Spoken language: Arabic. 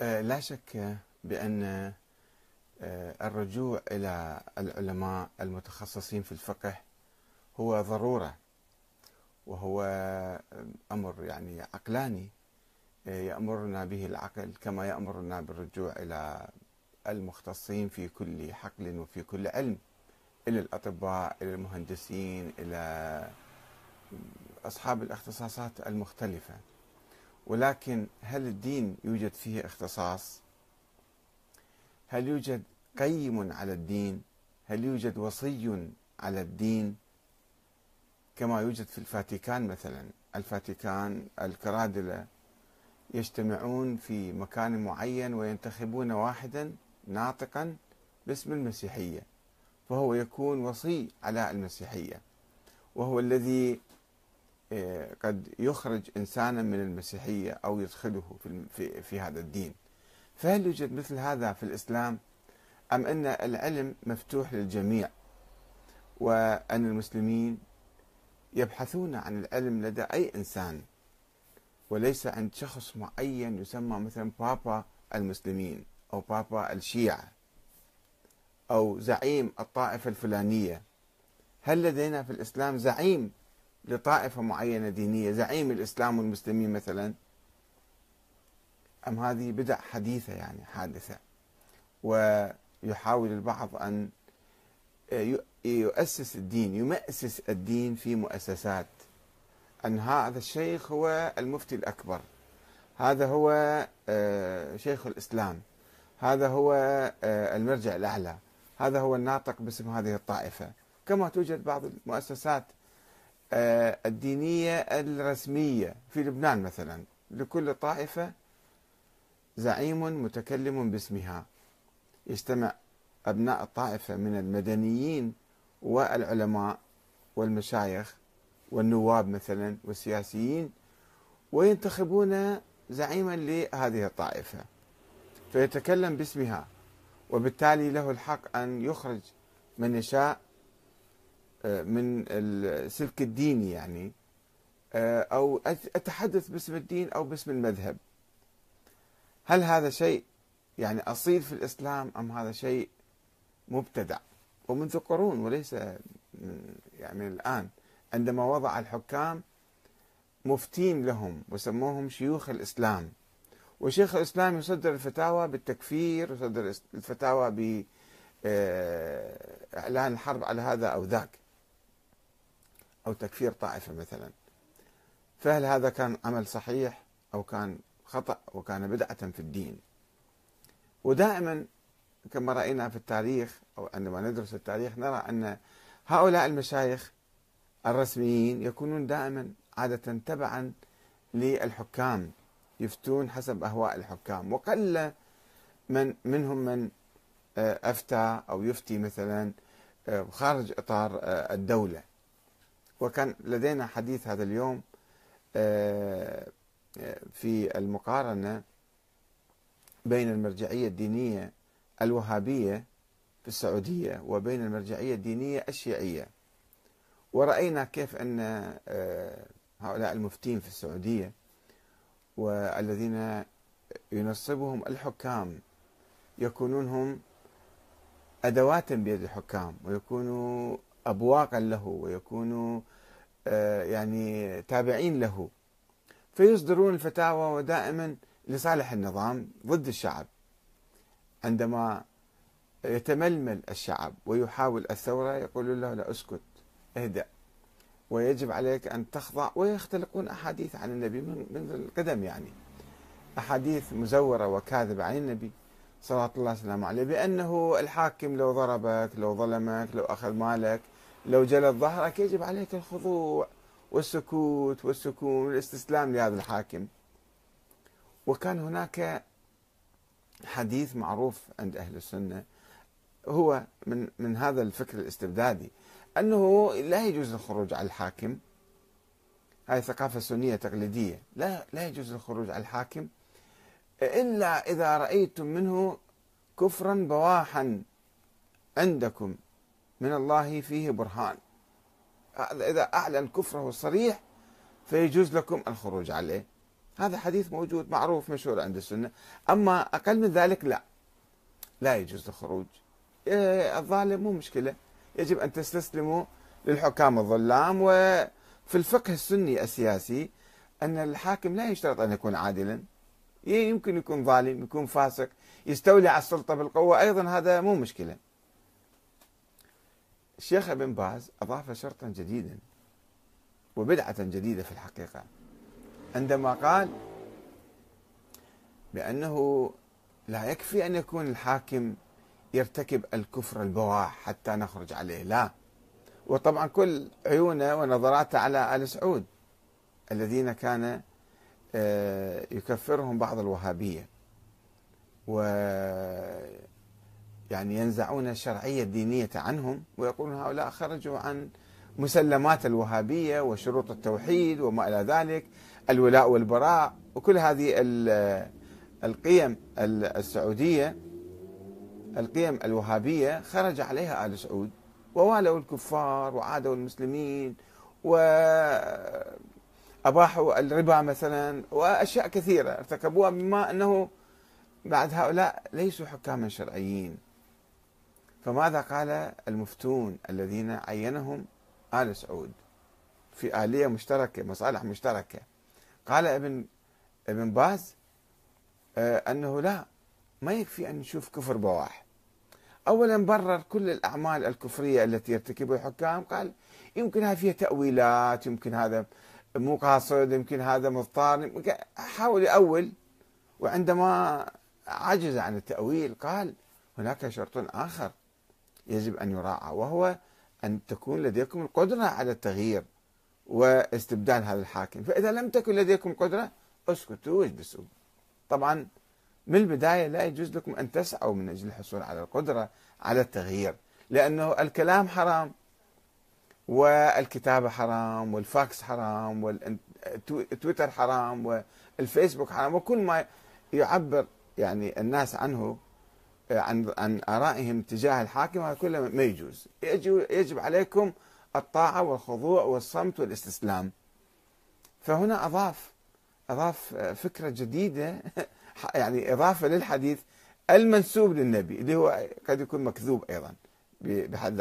لا شك بأن الرجوع إلى العلماء المتخصصين في الفقه هو ضرورة، وهو أمر يعني عقلاني يأمرنا به العقل، كما يأمرنا بالرجوع إلى المختصين في كل حقل وفي كل علم، إلى الأطباء، إلى المهندسين، إلى أصحاب الاختصاصات المختلفة. ولكن هل الدين يوجد فيه اختصاص؟ هل يوجد قيم على الدين؟ هل يوجد وصي على الدين كما يوجد في الفاتيكان مثلا؟ الفاتيكان الكرادلة يجتمعون في مكان معين وينتخبون واحدا ناطقا باسم المسيحية، فهو يكون وصي على المسيحية، وهو الذي قد يخرج إنسانا من المسيحية أو يدخله في هذا الدين. فهل يوجد مثل هذا في الإسلام؟ أم أن العلم مفتوح للجميع، وأن المسلمين يبحثون عن العلم لدى أي إنسان، وليس عند شخص معين يسمى مثلا بابا المسلمين أو بابا الشيعة أو زعيم الطائفة الفلانية؟ هل لدينا في الإسلام زعيم لطائفة معينة دينية، زعيم الإسلام والمسلمين مثلا؟ أم هذه بدع حديثة يعني حادثة، ويحاول البعض أن يؤسس الدين، يمأسس الدين في مؤسسات، أن هذا الشيخ هو المفتي الأكبر، هذا هو شيخ الإسلام، هذا هو المرجع الأعلى، هذا هو الناطق باسم هذه الطائفة، كما توجد بعض المؤسسات الدينية الرسمية في لبنان مثلا، لكل طائفة زعيم متكلم باسمها. يجتمع أبناء الطائفة من المدنيين والعلماء والمشايخ والنواب مثلا والسياسيين، وينتخبون زعيما لهذه الطائفة فيتكلم باسمها، وبالتالي له الحق أن يخرج من يشاء من السلك الديني يعني، أو أتحدث باسم الدين أو باسم المذهب. هل هذا شيء يعني أصيل في الإسلام، أم هذا شيء مبتدع ومنذ قرون، وليس يعني من الآن، عندما وضع الحكام مفتين لهم وسموهم شيوخ الإسلام، وشيخ الإسلام يصدر الفتاوى بالتكفير، يصدر الفتاوى بإعلان الحرب على هذا أو ذاك، أو تكفير طائفة مثلا. فهل هذا كان عمل صحيح أو كان خطأ وكان بدعة في الدين؟ ودائما كما رأينا في التاريخ أو عندما ندرس التاريخ نرى أن هؤلاء المشايخ الرسميين يكونون دائما عادة تبعا للحكام، يفتون حسب أهواء الحكام، وقل منهم من أفتى أو يفتي مثلا خارج إطار الدولة. وكان لدينا حديث هذا اليوم في المقارنة بين المرجعية الدينية الوهابية في السعودية وبين المرجعية الدينية الشيعية، ورأينا كيف أن هؤلاء المفتين في السعودية والذين ينصبهم الحكام يكونون هم أدوات بيد الحكام، ويكونوا أبواقا له، ويكونوا يعني تابعين له، فيصدرون الفتاوى ودائما لصالح النظام ضد الشعب. عندما يتململ الشعب ويحاول الثورة يقول له لا أسكت، اهدأ، ويجب عليك أن تخضع، ويختلقون أحاديث عن النبي من القدم يعني، أحاديث مزورة وكاذبة عن النبي صلى الله وسلم عليه، بأنه الحاكم لو ضربك، لو ظلمك، لو أخذ مالك، لو جلد ظهرك، يجب عليك الخضوع والسكوت والسكون والاستسلام لهذا الحاكم. وكان هناك حديث معروف عند أهل السنة هو من هذا الفكر الاستبدادي، أنه لا يجوز الخروج على الحاكم، هذه ثقافة سنية تقليدية، لا يجوز الخروج على الحاكم إلا إذا رأيتم منه كفرا بواحا عندكم من الله فيه برهان، إذا أعلن كفره الصريح فيجوز لكم الخروج عليه. هذا حديث موجود معروف مشهور عند السنة. أما أقل من ذلك لا يجوز الخروج. الظالم مو مشكلة، يجب أن تستسلموا للحكام الظلام. وفي الفقه السني السياسي أن الحاكم لا يشترط أن يكون عادلا، يمكن يكون ظالم، يكون فاسق، يستولي على السلطة بالقوة أيضا، هذا مو مشكلة. الشيخ ابن باز أضاف شرطا جديدا وبدعة جديدة في الحقيقة عندما قال بأنه لا يكفي أن يكون الحاكم يرتكب الكفر البواح حتى نخرج عليه، لا، وطبعا كل عيونه ونظراته على آل سعود الذين كان يكفرهم بعض الوهابية ويعني ينزعون الشرعية الدينية عنهم ويقولون هؤلاء خرجوا عن مسلمات الوهابية وشروط التوحيد وما إلى ذلك، الولاء والبراء وكل هذه القيم السعودية، القيم الوهابية خرج عليها آل سعود ووالوا الكفار وعادوا المسلمين وأباحوا الربا مثلا وأشياء كثيرة ارتكبوها، بما أنه بعد هؤلاء ليسوا حكاما شرعيين. فماذا قال المفتون الذين عينهم آل سعود في آلية مشتركة، مصالح مشتركة؟ قال ابن باز أنه لا، ما يكفي أن نشوف كفر بواح. أولا برر كل الأعمال الكفرية التي يرتكبها الحكام، قال يمكن هذا فيها تأويلات، يمكن هذا مو قاصد، يمكن هذا مضطر، حاول يأول، وعندما عجز عن التأويل قال هناك شرط آخر يجب أن يراعى، وهو أن تكون لديكم القدرة على التغيير واستبدال هذا الحاكم، فإذا لم تكن لديكم قدرة اسكتوا واجلسوا. طبعا من البداية لا يجوز لكم أن تسعوا من أجل الحصول على القدرة على التغيير، لأنه الكلام حرام والكتابة حرام والفاكس حرام والتويتر حرام والفيسبوك حرام، وكل ما يعبر يعني الناس عنه عن آرائهم تجاه الحاكم هذا كله ما يجوز. يجب عليكم الطاعة والخضوع والصمت والاستسلام. فهنا أضاف فكرة جديدة، يعني إضافة للحديث المنسوب للنبي اللي هو قد يكون مكذوب أيضا بحد